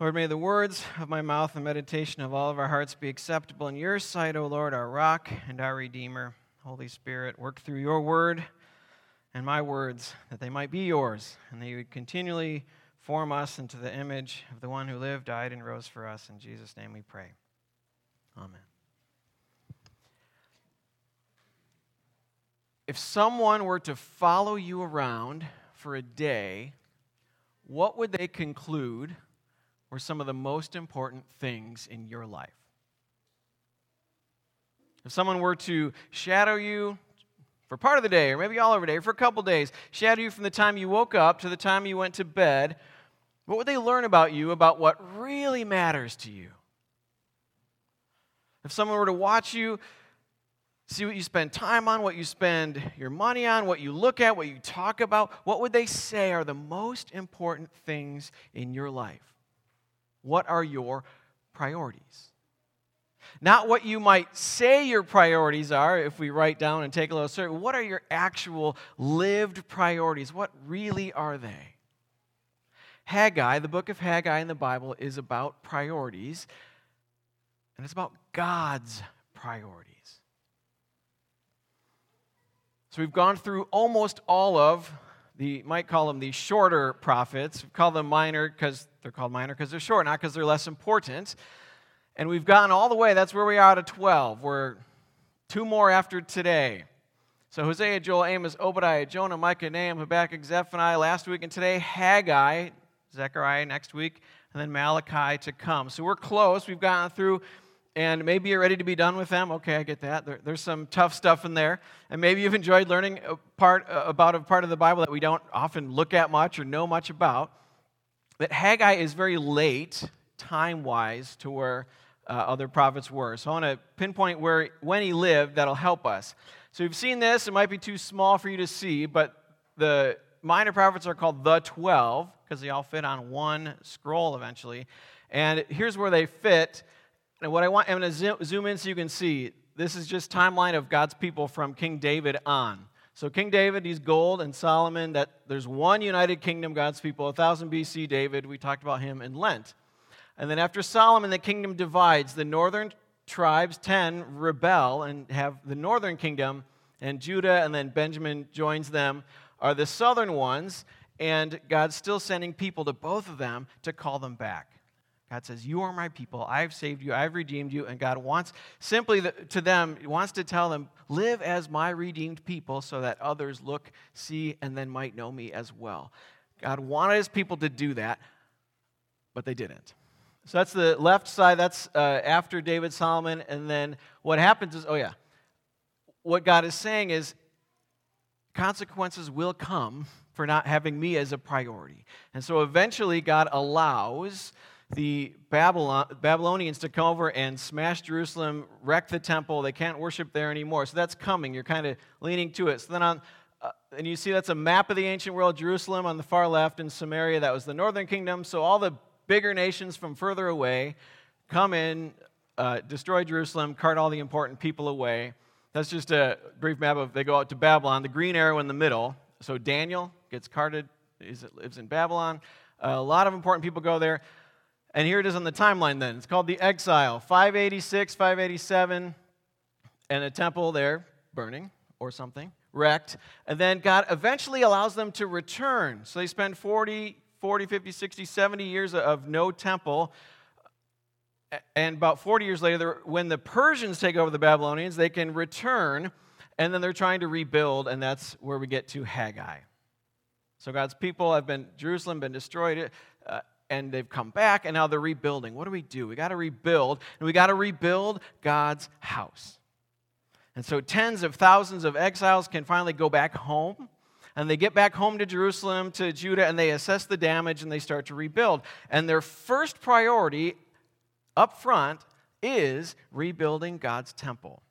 Lord, may the words of my mouth and meditation of all of our hearts be acceptable in your sight, O Lord, our rock and our redeemer. Holy Spirit, work through your word and my words, that they might be yours, and that you would continually form us into the image of the one who lived, died, and rose for us. In Jesus' name we pray. Amen. If someone were to follow you around for a day, what would they conclude were some of the most important things in your life? If someone were to shadow you for part of the day, or maybe all over the day, or for a couple days, shadow you from the time you woke up to the time you went to bed, what would they learn about you, about what really matters to you? If someone were to watch you, see what you spend time on, what you spend your money on, what you look at, what you talk about, what would they say are the most important things in your life? What are your priorities? Not what you might say your priorities are, if we write down and take a little survey. What are your actual lived priorities? What really are they? Haggai, the book of Haggai in the Bible, is about priorities, and it's about God's priorities. So we've gone through almost all of you might call them the shorter prophets. We call them minor because they're called minor because they're short, not because they're less important. And we've gotten all the way, that's where we are to 12. We're two more after today. So Hosea, Joel, Amos, Obadiah, Jonah, Micah, Nahum, Habakkuk, Zephaniah last week, and today Haggai, Zechariah next week, and then Malachi to come. So we're close. We've gotten through, and maybe you're ready to be done with them. Okay, I get that. There's some tough stuff in there. And maybe you've enjoyed learning about a part of the Bible that we don't often look at much or know much about. But Haggai is very late, time-wise, to where other prophets were. So I want to pinpoint when he lived. That'll help us. So you've seen this. It might be too small for you to see, but the minor prophets are called the 12 because they all fit on one scroll eventually. And here's where they fit. And what I'm going to zoom in so you can see. This is just timeline of God's people from King David on. So King David, he's gold, and Solomon, that there's one united kingdom, God's people, 1000 BC, David, we talked about him in Lent. And then after Solomon, the kingdom divides. The northern tribes, 10, rebel and have the northern kingdom, and Judah, and then Benjamin joins them, are the southern ones, and God's still sending people to both of them to call them back. God says, you are my people, I've saved you, I've redeemed you, and God wants simply to them, wants to tell them, live as my redeemed people so that others look, see, and then might know me as well. God wanted his people to do that, but they didn't. So that's the left side, that's after David, Solomon, and then what happens is, what God is saying is, consequences will come for not having me as a priority. And so eventually God allows the Babylonians to come over and smash Jerusalem, wreck the temple. They can't worship there anymore. So that's coming. You're kind of leaning to it. So then and you see that's a map of the ancient world. Jerusalem on the far left and Samaria, that was the northern kingdom. So all the bigger nations from further away come in, destroy Jerusalem, cart all the important people away. That's just a brief map of they go out to Babylon, the green arrow in the middle. So Daniel gets carted, lives in Babylon. A lot of important people go there. And here it is on the timeline then. It's called the exile, 586, 587, and a temple there burning or something, wrecked. And then God eventually allows them to return. So they spend 40, 50, 60, 70 years of no temple. And about 40 years later, when the Persians take over the Babylonians, they can return. And then they're trying to rebuild, and that's where we get to Haggai. So God's people have been, Jerusalem been destroyed, and they've come back, and now they're rebuilding. What do? We got to rebuild, and we got to rebuild God's house. And so tens of thousands of exiles can finally go back home, and they get back home to Jerusalem, to Judah, and they assess the damage, and they start to rebuild. And their first priority up front is rebuilding God's temple,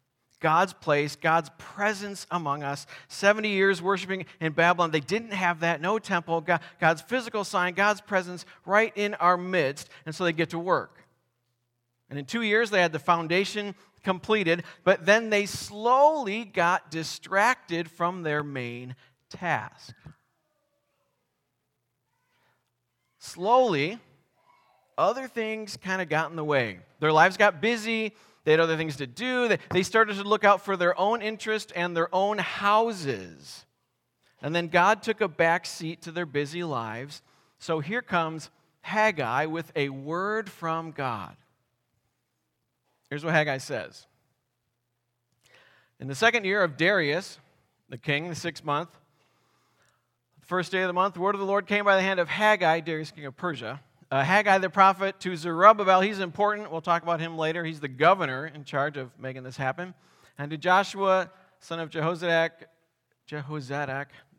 God's place, God's presence among us. 70 years worshiping in Babylon. They didn't have that. No temple. God's physical sign, God's presence right in our midst. And so they get to work. And in 2 years, they had the foundation completed. But then they slowly got distracted from their main task. Slowly, other things kind of got in the way. Their lives got busy. They had other things to do. They started to look out for their own interest and their own houses. And then God took a back seat to their busy lives. So here comes Haggai with a word from God. Here's what Haggai says. In the second year of Darius, the king, the 6th month, the first day of the month, the word of the Lord came by the hand of Haggai, Darius, king of Persia. Haggai the prophet to Zerubbabel, he's important. We'll talk about him later. He's the governor in charge of making this happen. And to Joshua, son of Jehozadak,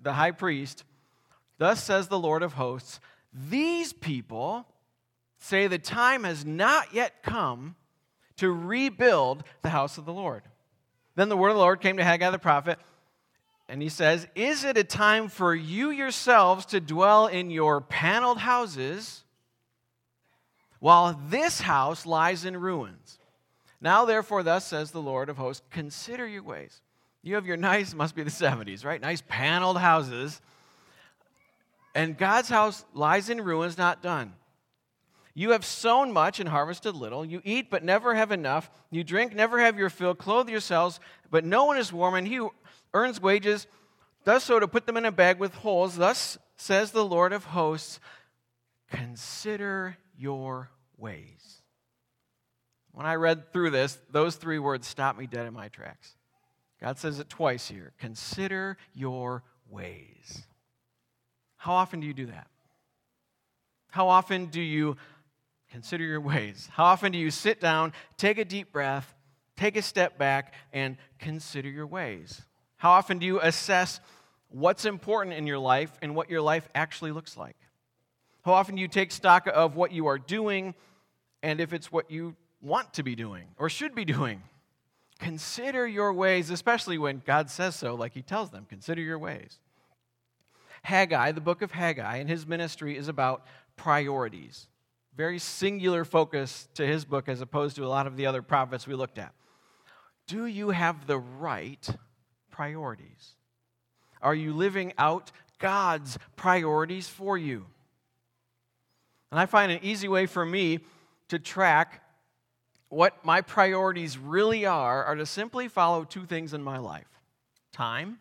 the high priest, thus says the Lord of hosts, these people say the time has not yet come to rebuild the house of the Lord. Then the word of the Lord came to Haggai the prophet, and he says, is it a time for you yourselves to dwell in your paneled houses while this house lies in ruins? Now therefore, thus says the Lord of hosts, consider your ways. You have your nice, must be the 70s, right? Nice paneled houses. And God's house lies in ruins, not done. You have sown much and harvested little. You eat but never have enough. You drink, never have your fill. Clothe yourselves, but no one is warm. And he who earns wages does so to put them in a bag with holes. Thus says the Lord of hosts, consider your ways. When I read through this, those three words stopped me dead in my tracks. God says it twice here. Consider your ways. How often do you do that? How often do you consider your ways? How often do you sit down, take a deep breath, take a step back, and consider your ways? How often do you assess what's important in your life and what your life actually looks like? How often do you take stock of what you are doing and if it's what you want to be doing or should be doing? Consider your ways, especially when God says so, like he tells them, consider your ways. Haggai, the book of Haggai, and his ministry is about priorities. Very singular focus to his book as opposed to a lot of the other prophets we looked at. Do you have the right priorities? Are you living out God's priorities for you? And I find an easy way for me to track what my priorities really are to simply follow two things in my life. Time.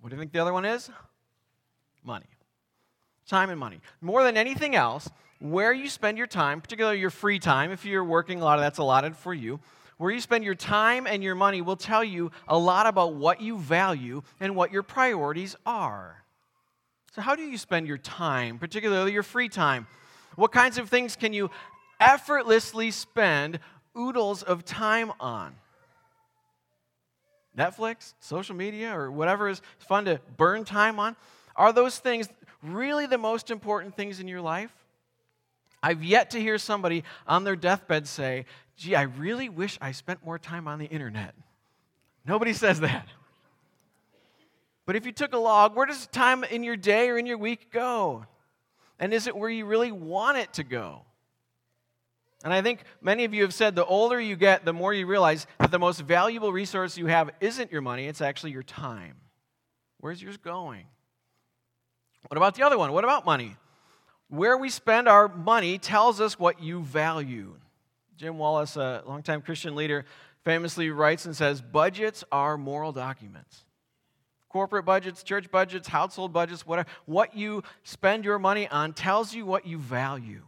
What do you think the other one is? Money. Time and money. More than anything else, where you spend your time, particularly your free time, if you're working, a lot of that's allotted for you, where you spend your time and your money will tell you a lot about what you value and what your priorities are. So how do you spend your time, particularly your free time? What kinds of things can you effortlessly spend oodles of time on? Netflix, social media, or whatever is fun to burn time on? Are those things really the most important things in your life? I've yet to hear somebody on their deathbed say, gee, I really wish I spent more time on the internet. Nobody says that. But if you took a log, where does time in your day or in your week go? And is it where you really want it to go? And I think many of you have said the older you get, the more you realize that the most valuable resource you have isn't your money, it's actually your time. Where's yours going? What about the other one? What about money? Where we spend our money tells us what you value. Jim Wallace, a longtime Christian leader, famously writes and says, budgets are moral documents. Corporate budgets, church budgets, household budgets, whatever. What you spend your money on tells you what you value.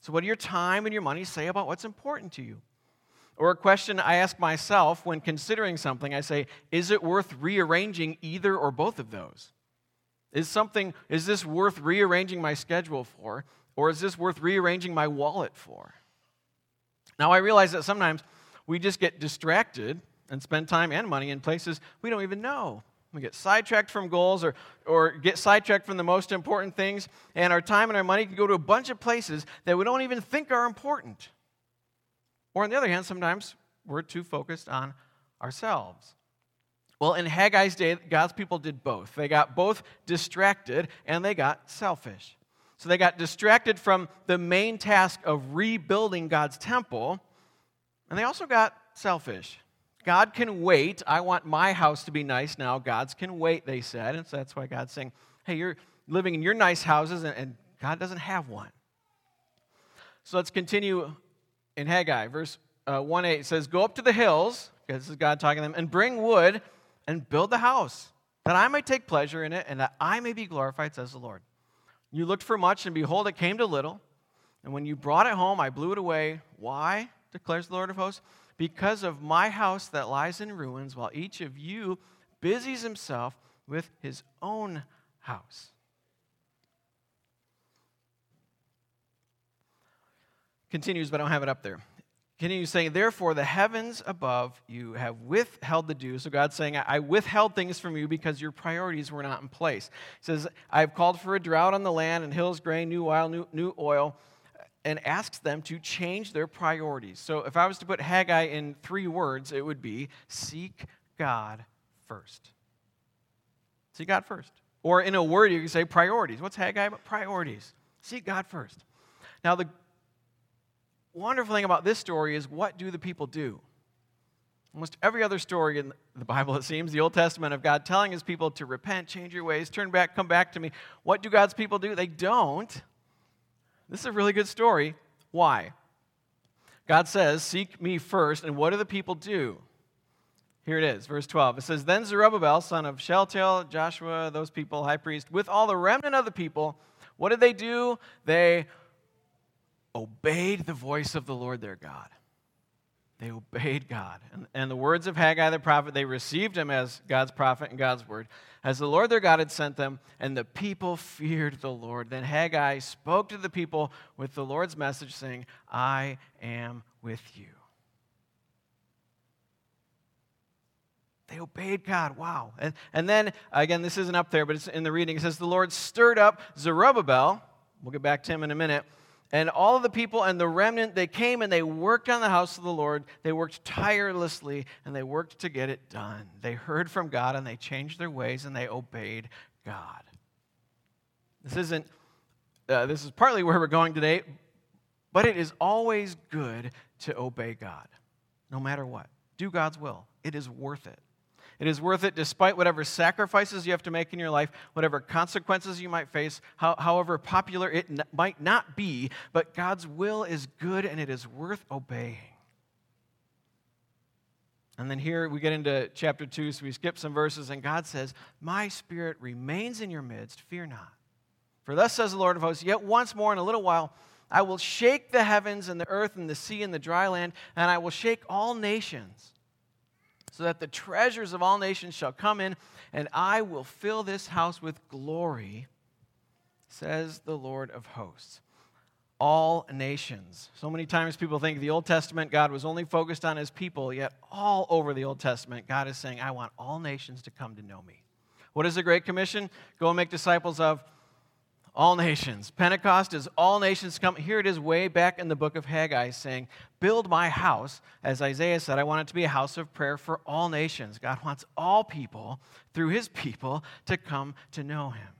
So what do your time and your money say about what's important to you? Or a question I ask myself when considering something, I say, is it worth rearranging either or both of those? Is this worth rearranging my schedule for, or is this worth rearranging my wallet for? Now, I realize that sometimes we just get distracted and spend time and money in places we don't even know. We get sidetracked from goals or get sidetracked from the most important things, and our time and our money can go to a bunch of places that we don't even think are important. Or on the other hand, sometimes we're too focused on ourselves. Well, in Haggai's day, God's people did both. They got both distracted and they got selfish. So they got distracted from the main task of rebuilding God's temple, and they also got selfish. God can wait. I want my house to be nice now. God's can wait, they said. And so that's why God's saying, hey, you're living in your nice houses, and God doesn't have one. So let's continue in Haggai. Verse 1:8 it says, "Go up to the hills," because this is God talking to them, "and bring wood and build the house, that I may take pleasure in it and that I may be glorified, says the Lord. You looked for much, and behold, it came to little. And when you brought it home, I blew it away. Why, declares the Lord of hosts? Because of my house that lies in ruins, while each of you busies himself with his own house." Continues, but I don't have it up there. Continues saying, "Therefore the heavens above you have withheld the dew." So God's saying, I withheld things from you because your priorities were not in place. He says, "I have called for a drought on the land, and hills, grain, new oil," and asks them to change their priorities. So if I was to put Haggai in 3 words, it would be seek God first. Seek God first. Or in a word, you can say priorities. What's Haggai but priorities? Seek God first. Now, the wonderful thing about this story is, what do the people do? Almost every other story in the Bible, it seems, the Old Testament, of God telling his people to repent, change your ways, turn back, come back to me. What do God's people do? They don't. This is a really good story. Why? God says, "Seek me first," and what do the people do? Here it is, verse 12. It says, "Then Zerubbabel, son of Shealtiel," Joshua, those people, high priest, "with all the remnant of the people," what did they do? They obeyed the voice of the Lord their God. They obeyed God. And the words of Haggai the prophet, they received him as God's prophet and God's word, as the Lord their God had sent them, and the people feared the Lord. Then Haggai spoke to the people with the Lord's message, saying, "I am with you." They obeyed God. Wow. And then, again, this isn't up there, but it's in the reading. It says, "The Lord stirred up Zerubbabel," we'll get back to him in a minute, "and all of the people and the remnant, they came and they worked on the house of the Lord. They worked tirelessly, and they worked to get it done." They heard from God, and they changed their ways, and they obeyed God. This is partly where we're going today, but it is always good to obey God, no matter what. Do God's will. It is worth it. It is worth it despite whatever sacrifices you have to make in your life, whatever consequences you might face, however popular it might not be, but God's will is good and it is worth obeying. And then here we get into chapter 2, so we skip some verses, and God says, "My spirit remains in your midst, fear not. For thus says the Lord of hosts, yet once more in a little while, I will shake the heavens and the earth and the sea and the dry land, and I will shake all nations, so that the treasures of all nations shall come in, and I will fill this house with glory, says the Lord of hosts." All nations. So many times people think the Old Testament, God was only focused on his people, yet all over the Old Testament, God is saying, "I want all nations to come to know me." What is the Great Commission? Go and make disciples of all nations. Pentecost is all nations come. Here it is way back in the book of Haggai saying, "Build my house." As Isaiah said, "I want it to be a house of prayer for all nations." God wants all people, through his people, to come to know him.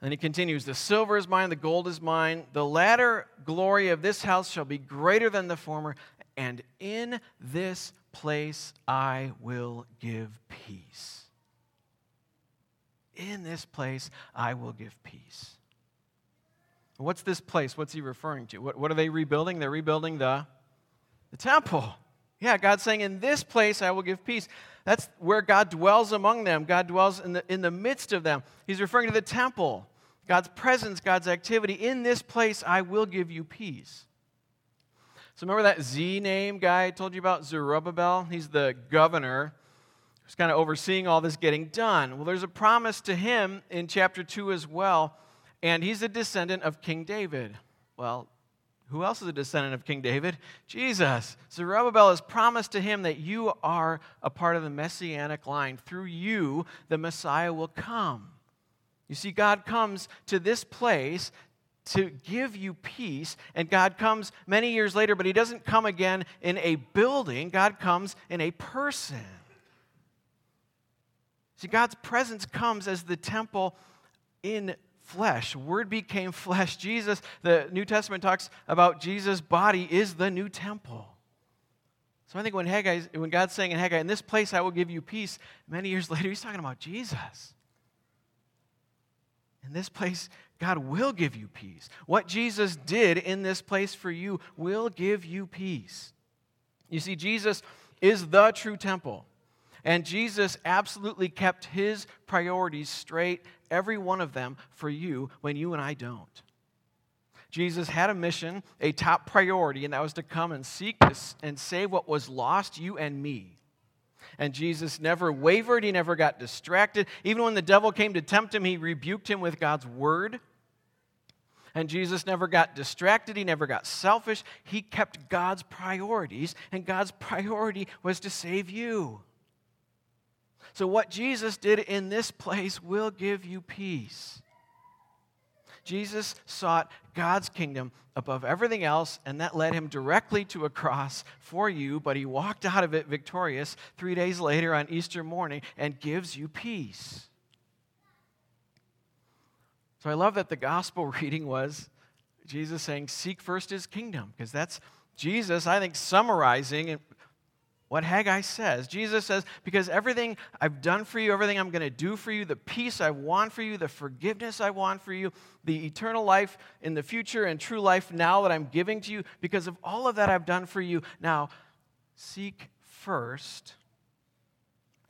And he continues, "The silver is mine, the gold is mine. The latter glory of this house shall be greater than the former. And in this place I will give peace." In this place, I will give peace. What's this place? What's he referring to? What are they rebuilding? They're rebuilding the temple. Yeah, God's saying, "In this place, I will give peace." That's where God dwells among them. God dwells in the midst of them. He's referring to the temple, God's presence, God's activity. "In this place, I will give you peace." So remember that Z name guy I told you about, Zerubbabel? He's the governor. He's kind of overseeing all this getting done. Well, there's a promise to him in chapter 2 as well, and he's a descendant of King David. Well, who else is a descendant of King David? Jesus. Zerubbabel has promised to him that you are a part of the messianic line. Through you, the Messiah will come. You see, God comes to this place to give you peace, and God comes many years later, but he doesn't come again in a building. God comes in a person. See, God's presence comes as the temple in flesh. Word became flesh. Jesus, the New Testament talks about Jesus' body is the new temple. So I think when God's saying in Haggai, "In this place I will give you peace," many years later, he's talking about Jesus. In this place, God will give you peace. What Jesus did in this place for you will give you peace. You see, Jesus is the true temple. And Jesus absolutely kept his priorities straight, every one of them, for you when you and I don't. Jesus had a mission, a top priority, and that was to come and seek and save what was lost, you and me. And Jesus never wavered. He never got distracted. Even when the devil came to tempt him, he rebuked him with God's word. And Jesus never got distracted. He never got selfish. He kept God's priorities, and God's priority was to save you. So what Jesus did in this place will give you peace. Jesus sought God's kingdom above everything else, and that led him directly to a cross for you, but he walked out of it victorious 3 days later on Easter morning and gives you peace. So I love that the gospel reading was Jesus saying, seek first his kingdom, because that's Jesus, I think, summarizing and what Haggai says. Jesus says, because everything I've done for you, everything I'm going to do for you, the peace I want for you, the forgiveness I want for you, the eternal life in the future and true life now that I'm giving to you, because of all of that I've done for you, now seek first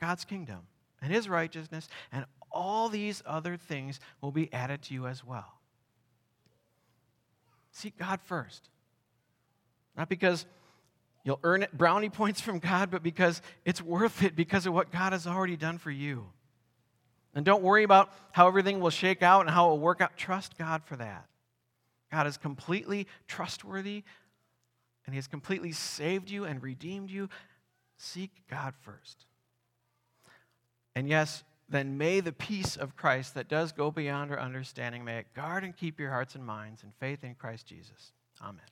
God's kingdom and his righteousness, and all these other things will be added to you as well. Seek God first. Not because you'll earn brownie points from God, but because it's worth it because of what God has already done for you. And don't worry about how everything will shake out and how it will work out. Trust God for that. God is completely trustworthy, and he has completely saved you and redeemed you. Seek God first. And yes, then may the peace of Christ that does go beyond our understanding, may it guard and keep your hearts and minds in faith in Christ Jesus. Amen.